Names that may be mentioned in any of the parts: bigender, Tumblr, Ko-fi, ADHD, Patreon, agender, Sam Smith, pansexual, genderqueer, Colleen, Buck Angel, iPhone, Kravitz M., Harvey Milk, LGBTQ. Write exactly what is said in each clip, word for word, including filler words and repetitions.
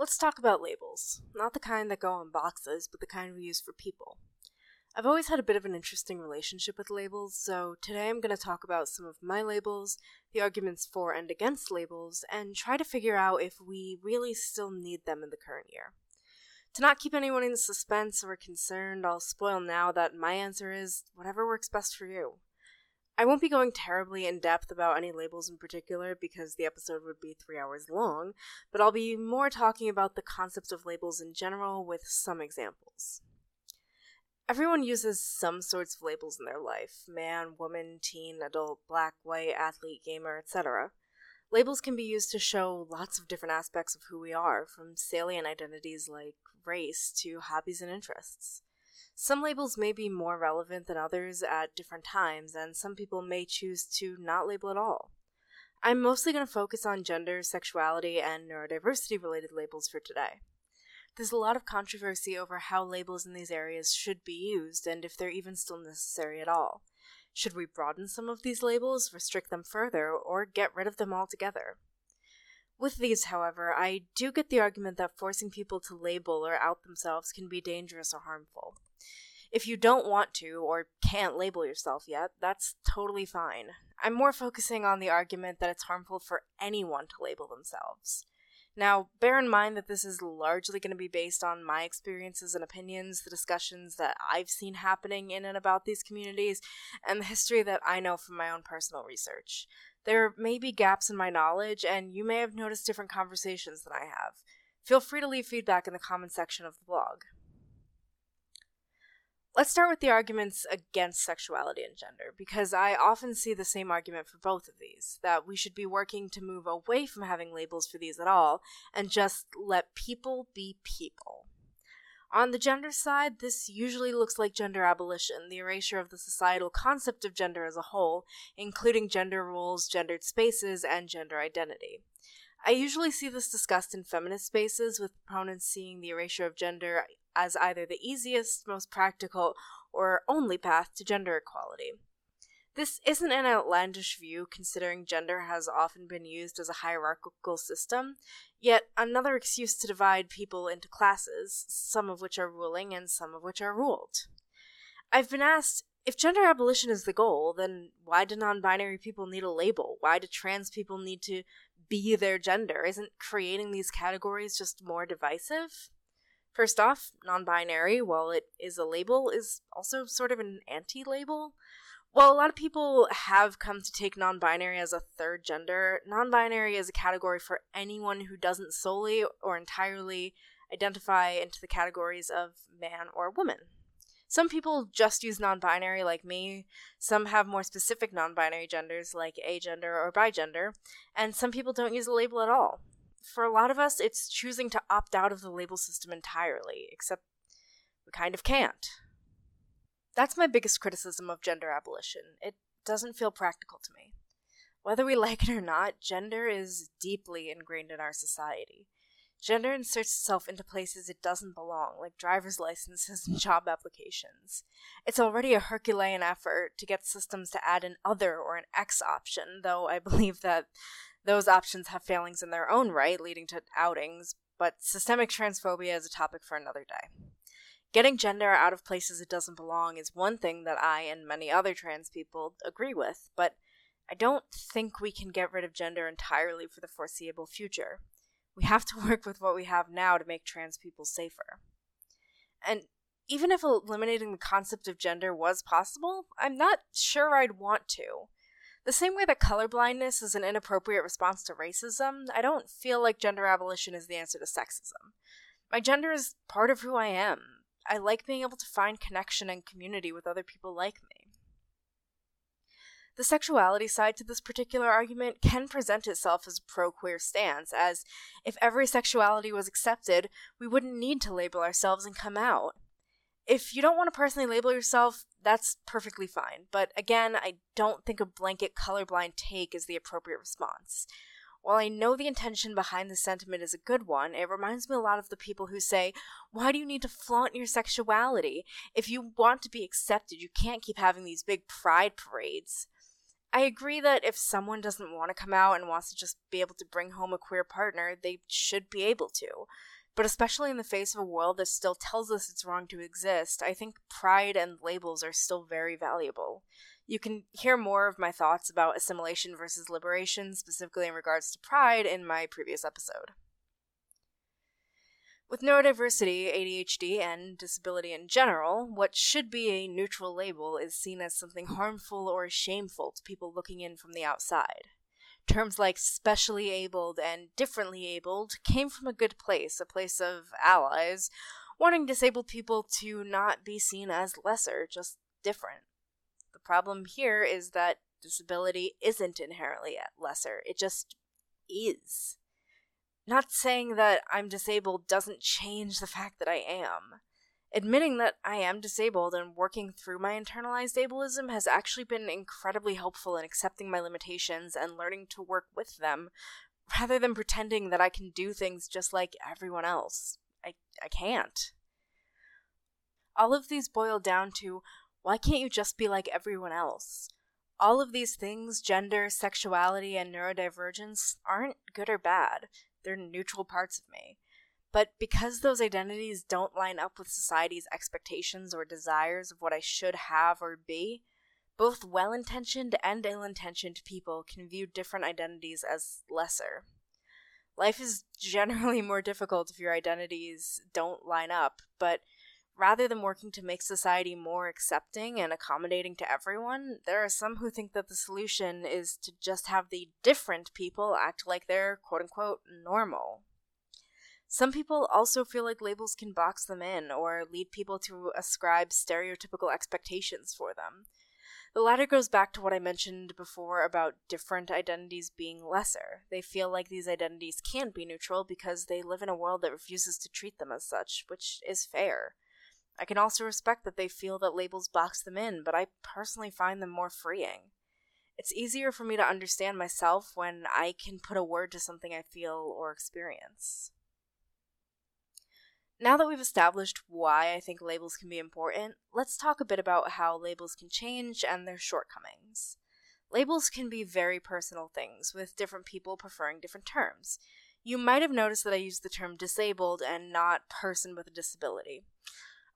Let's talk about labels. Not the kind that go on boxes, but the kind we use for people. I've always had a bit of an interesting relationship with labels, so today I'm going to talk about some of my labels, the arguments for and against labels, and try to figure out if we really still need them in the current year. To not keep anyone in suspense or concerned, I'll spoil now that my answer is whatever works best for you. I won't be going terribly in depth about any labels in particular because the episode would be three hours long, but I'll be more talking about the concept of labels in general with some examples. Everyone uses some sorts of labels in their life: man, woman, teen, adult, black, white, athlete, gamer, et cetera. Labels can be used to show lots of different aspects of who we are, from salient identities like race to hobbies and interests. Some labels may be more relevant than others at different times, and some people may choose to not label at all. I'm mostly going to focus on gender, sexuality, and neurodiversity-related labels for today. There's a lot of controversy over how labels in these areas should be used, and if they're even still necessary at all. Should we broaden some of these labels, restrict them further, or get rid of them altogether? With these, however, I do get the argument that forcing people to label or out themselves can be dangerous or harmful. If you don't want to or can't label yourself yet, that's totally fine. I'm more focusing on the argument that it's harmful for anyone to label themselves. Now, bear in mind that this is largely going to be based on my experiences and opinions, the discussions that I've seen happening in and about these communities, and the history that I know from my own personal research. There may be gaps in my knowledge, and you may have noticed different conversations than I have. Feel free to leave feedback in the comment section of the blog. Let's start with the arguments against sexuality and gender, because I often see the same argument for both of these, that we should be working to move away from having labels for these at all, and just let people be people. On the gender side, this usually looks like gender abolition, the erasure of the societal concept of gender as a whole, including gender roles, gendered spaces, and gender identity. I usually see this discussed in feminist spaces, with proponents seeing the erasure of gender as either the easiest, most practical, or only path to gender equality. This isn't an outlandish view, considering gender has often been used as a hierarchical system, yet another excuse to divide people into classes, some of which are ruling and some of which are ruled. I've been asked, if gender abolition is the goal, then why do non-binary people need a label? Why do trans people need to be their gender? Isn't creating these categories just more divisive? First off, non-binary, while it is a label, is also sort of an anti-label. While a lot of people have come to take non-binary as a third gender, non-binary is a category for anyone who doesn't solely or entirely identify into the categories of man or woman. Some people just use non-binary, like me. Some have more specific non-binary genders, like agender or bigender. And some people don't use a label at all. For a lot of us, it's choosing to opt out of the label system entirely, except we kind of can't. That's my biggest criticism of gender abolition. It doesn't feel practical to me. Whether we like it or not, gender is deeply ingrained in our society. Gender inserts itself into places it doesn't belong, like driver's licenses and job applications. It's already a Herculean effort to get systems to add an other or an X option, though I believe that those options have failings in their own right, leading to outings, but systemic transphobia is a topic for another day. Getting gender out of places it doesn't belong is one thing that I and many other trans people agree with, but I don't think we can get rid of gender entirely for the foreseeable future. We have to work with what we have now to make trans people safer. And even if eliminating the concept of gender was possible, I'm not sure I'd want to. The same way that colorblindness is an inappropriate response to racism, I don't feel like gender abolition is the answer to sexism. My gender is part of who I am. I like being able to find connection and community with other people like me. The sexuality side to this particular argument can present itself as a pro-queer stance, as if every sexuality was accepted, we wouldn't need to label ourselves and come out. If you don't want to personally label yourself, that's perfectly fine, but again, I don't think a blanket colorblind take is the appropriate response. While I know the intention behind the sentiment is a good one, it reminds me a lot of the people who say, why do you need to flaunt your sexuality? If you want to be accepted, you can't keep having these big pride parades. I agree that if someone doesn't want to come out and wants to just be able to bring home a queer partner, they should be able to. But especially in the face of a world that still tells us it's wrong to exist, I think pride and labels are still very valuable. You can hear more of my thoughts about assimilation versus liberation, specifically in regards to pride, in my previous episode. With neurodiversity, A D H D, and disability in general, what should be a neutral label is seen as something harmful or shameful to people looking in from the outside. Terms like specially abled and differently abled came from a good place, a place of allies, wanting disabled people to not be seen as lesser, just different. The problem here is that disability isn't inherently lesser, it just is. Not saying that I'm disabled doesn't change the fact that I am. Admitting that I am disabled and working through my internalized ableism has actually been incredibly helpful in accepting my limitations and learning to work with them, rather than pretending that I can do things just like everyone else. I, I can't. All of these boil down to, why can't you just be like everyone else? All of these things, gender, sexuality, and neurodivergence, aren't good or bad. They're neutral parts of me. But because those identities don't line up with society's expectations or desires of what I should have or be, both well-intentioned and ill-intentioned people can view different identities as lesser. Life is generally more difficult if your identities don't line up, but rather than working to make society more accepting and accommodating to everyone, there are some who think that the solution is to just have the different people act like they're quote-unquote normal. Some people also feel like labels can box them in or lead people to ascribe stereotypical expectations for them. The latter goes back to what I mentioned before about different identities being lesser. They feel like these identities can't be neutral because they live in a world that refuses to treat them as such, which is fair. I can also respect that they feel that labels box them in, but I personally find them more freeing. It's easier for me to understand myself when I can put a word to something I feel or experience. Now that we've established why I think labels can be important, let's talk a bit about how labels can change and their shortcomings. Labels can be very personal things, with different people preferring different terms. You might have noticed that I used the term disabled and not person with a disability.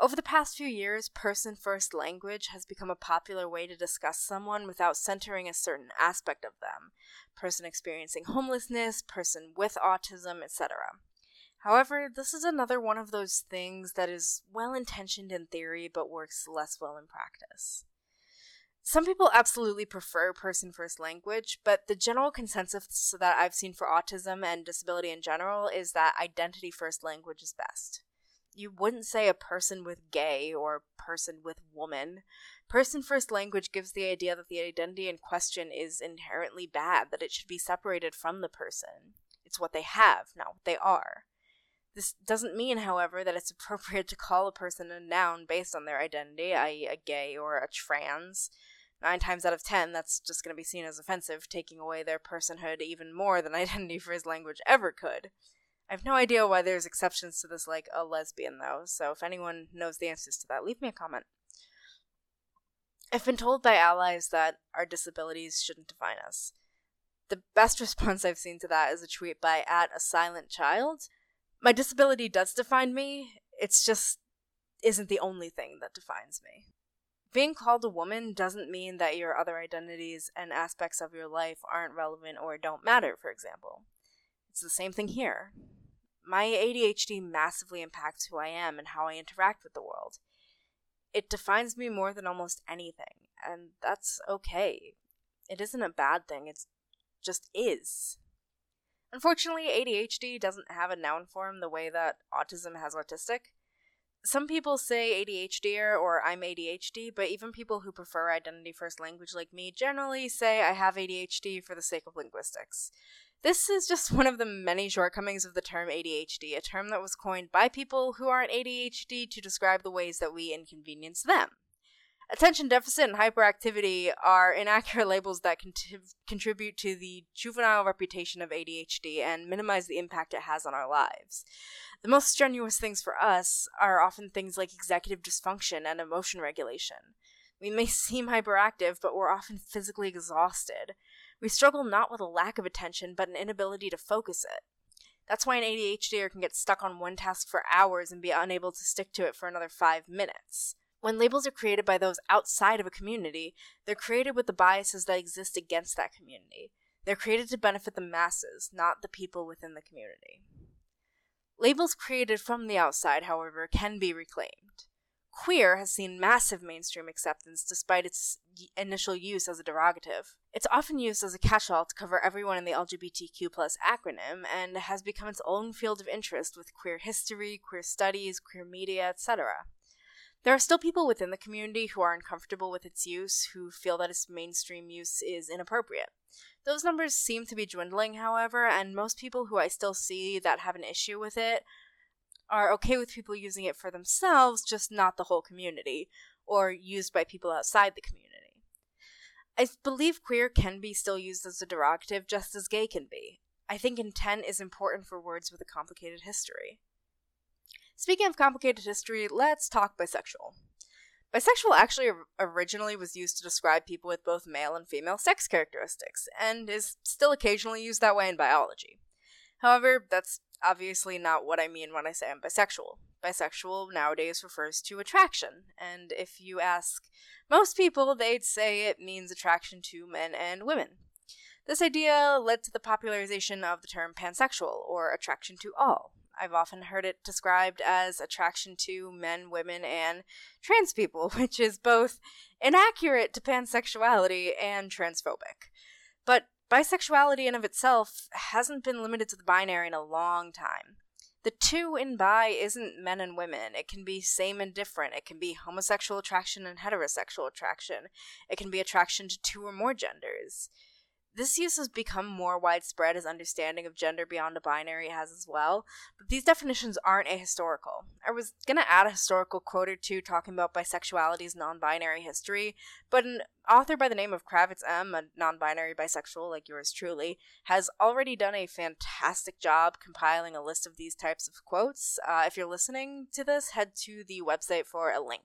Over the past few years, person-first language has become a popular way to discuss someone without centering a certain aspect of them. Person experiencing homelessness, person with autism, et cetera. However, this is another one of those things that is well-intentioned in theory but works less well in practice. Some people absolutely prefer person-first language, but the general consensus that I've seen for autism and disability in general is that identity-first language is best. You wouldn't say a person with gay or person with woman. Person-first language gives the idea that the identity in question is inherently bad, that it should be separated from the person. It's what they have, not what they are. This doesn't mean, however, that it's appropriate to call a person a noun based on their identity, that is a gay or a trans. Nine times out of ten, that's just going to be seen as offensive, taking away their personhood even more than identity-first language ever could. I have no idea why there's exceptions to this, like a lesbian, though, so if anyone knows the answers to that, leave me a comment. I've been told by allies that our disabilities shouldn't define us. The best response I've seen to that is a tweet by at a silent child. My disability does define me, it's just isn't the only thing that defines me. Being called a woman doesn't mean that your other identities and aspects of your life aren't relevant or don't matter, for example. It's the same thing here. My A D H D massively impacts who I am and how I interact with the world. It defines me more than almost anything, and that's okay. It isn't a bad thing, it just is. Unfortunately, A D H D doesn't have a noun form the way that autism has autistic. Some people say ADHDer or I'm A D H D, but even people who prefer identity-first language like me generally say I have A D H D for the sake of linguistics. This is just one of the many shortcomings of the term A D H D, a term that was coined by people who aren't A D H D to describe the ways that we inconvenience them. Attention deficit and hyperactivity are inaccurate labels that con- contribute to the juvenile reputation of A D H D and minimize the impact it has on our lives. The most strenuous things for us are often things like executive dysfunction and emotion regulation. We may seem hyperactive, but we're often physically exhausted. We struggle not with a lack of attention, but an inability to focus it. That's why an A D H D er can get stuck on one task for hours and be unable to stick to it for another five minutes. When labels are created by those outside of a community, they're created with the biases that exist against that community. They're created to benefit the masses, not the people within the community. Labels created from the outside, however, can be reclaimed. Queer has seen massive mainstream acceptance despite its initial use as a derogative. It's often used as a catch-all to cover everyone in the L G B T Q plus acronym and has become its own field of interest with queer history, queer studies, queer media, et cetera. There are still people within the community who are uncomfortable with its use, who feel that its mainstream use is inappropriate. Those numbers seem to be dwindling, however, and most people who I still see that have an issue with it are okay with people using it for themselves, just not the whole community, or used by people outside the community. I believe queer can be still used as a derogative, just as gay can be. I think intent is important for words with a complicated history. Speaking of complicated history, let's talk bisexual. Bisexual actually originally was used to describe people with both male and female sex characteristics, and is still occasionally used that way in biology. However, that's obviously not what I mean when I say I'm bisexual. Bisexual nowadays refers to attraction, and if you ask most people, they'd say it means attraction to men and women. This idea led to the popularization of the term pansexual, or attraction to all. I've often heard it described as attraction to men, women, and trans people, which is both inaccurate to pansexuality and transphobic. But bisexuality in of itself hasn't been limited to the binary in a long time. The two in bi isn't men and women. It can be same and different. It can be homosexual attraction and heterosexual attraction. It can be attraction to two or more genders. This use has become more widespread as understanding of gender beyond a binary has as well, but these definitions aren't ahistorical. I was going to add a historical quote or two talking about bisexuality's non-binary history, but an author by the name of Kravitz M., a non-binary bisexual like yours truly, has already done a fantastic job compiling a list of these types of quotes. Uh, if you're listening to this, head to the website for a link.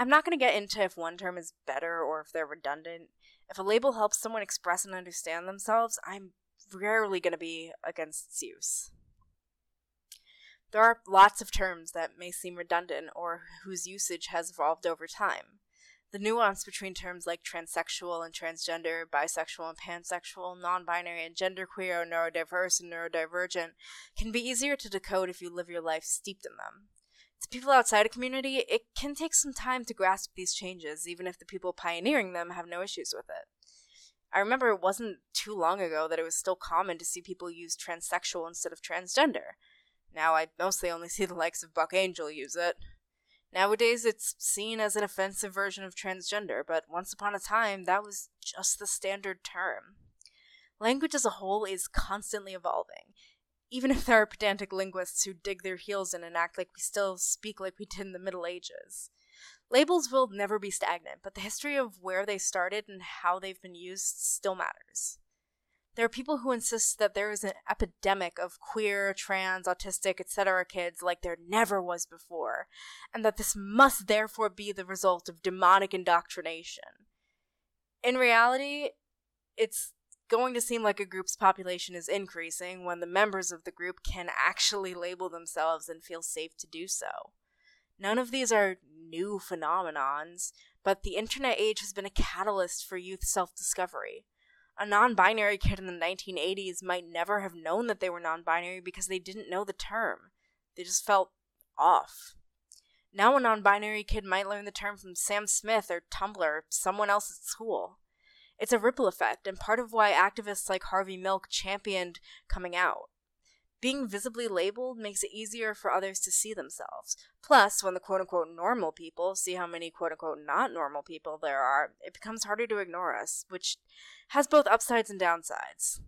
I'm not going to get into if one term is better or if they're redundant. If a label helps someone express and understand themselves, I'm rarely going to be against its use. There are lots of terms that may seem redundant or whose usage has evolved over time. The nuance between terms like transsexual and transgender, bisexual and pansexual, non-binary and genderqueer, neurodiverse and neurodivergent can be easier to decode if you live your life steeped in them. To people outside a community, it can take some time to grasp these changes, even if the people pioneering them have no issues with it. I remember it wasn't too long ago that it was still common to see people use transsexual instead of transgender. Now I mostly only see the likes of Buck Angel use it. Nowadays it's seen as an offensive version of transgender, but once upon a time that was just the standard term. Language as a whole is constantly evolving. Even if there are pedantic linguists who dig their heels in and act like we still speak like we did in the Middle Ages. Labels will never be stagnant, but the history of where they started and how they've been used still matters. There are people who insist that there is an epidemic of queer, trans, autistic, et cetera kids like there never was before, and that this must therefore be the result of demonic indoctrination. In reality, it's going to seem like a group's population is increasing when the members of the group can actually label themselves and feel safe to do so. None of these are new phenomenons, but the internet age has been a catalyst for youth self-discovery. A non-binary kid in the nineteen eighties might never have known that they were non-binary because they didn't know the term. They just felt off. Now a non-binary kid might learn the term from Sam Smith or Tumblr or someone else at school. It's a ripple effect, and part of why activists like Harvey Milk championed coming out. Being visibly labeled makes it easier for others to see themselves. Plus, when the quote-unquote normal people see how many quote-unquote not normal people there are, it becomes harder to ignore us, which has both upsides and downsides.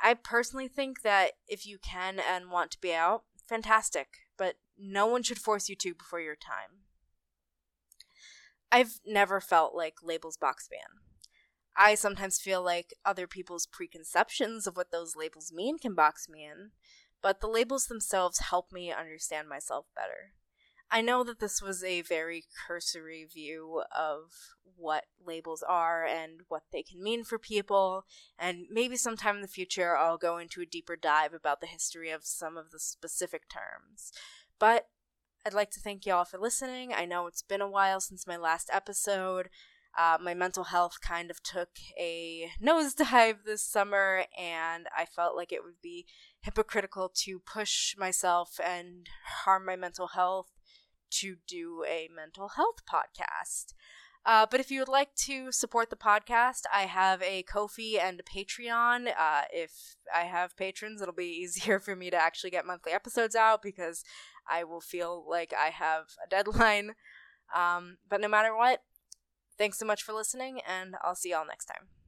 I personally think that if you can and want to be out, fantastic, but no one should force you to before your time. I've never felt like labels box ban. I sometimes feel like other people's preconceptions of what those labels mean can box me in, but the labels themselves help me understand myself better. I know that this was a very cursory view of what labels are and what they can mean for people, and maybe sometime in the future I'll go into a deeper dive about the history of some of the specific terms. But I'd like to thank y'all for listening. I know it's been a while since my last episode. Uh, my mental health kind of took a nosedive this summer, and I felt like it would be hypocritical to push myself and harm my mental health to do a mental health podcast. Uh, but if you would like to support the podcast, I have a Ko-fi and a Patreon. Uh, if I have patrons, it'll be easier for me to actually get monthly episodes out because I will feel like I have a deadline. Um, but no matter what, thanks so much for listening, and I'll see y'all next time.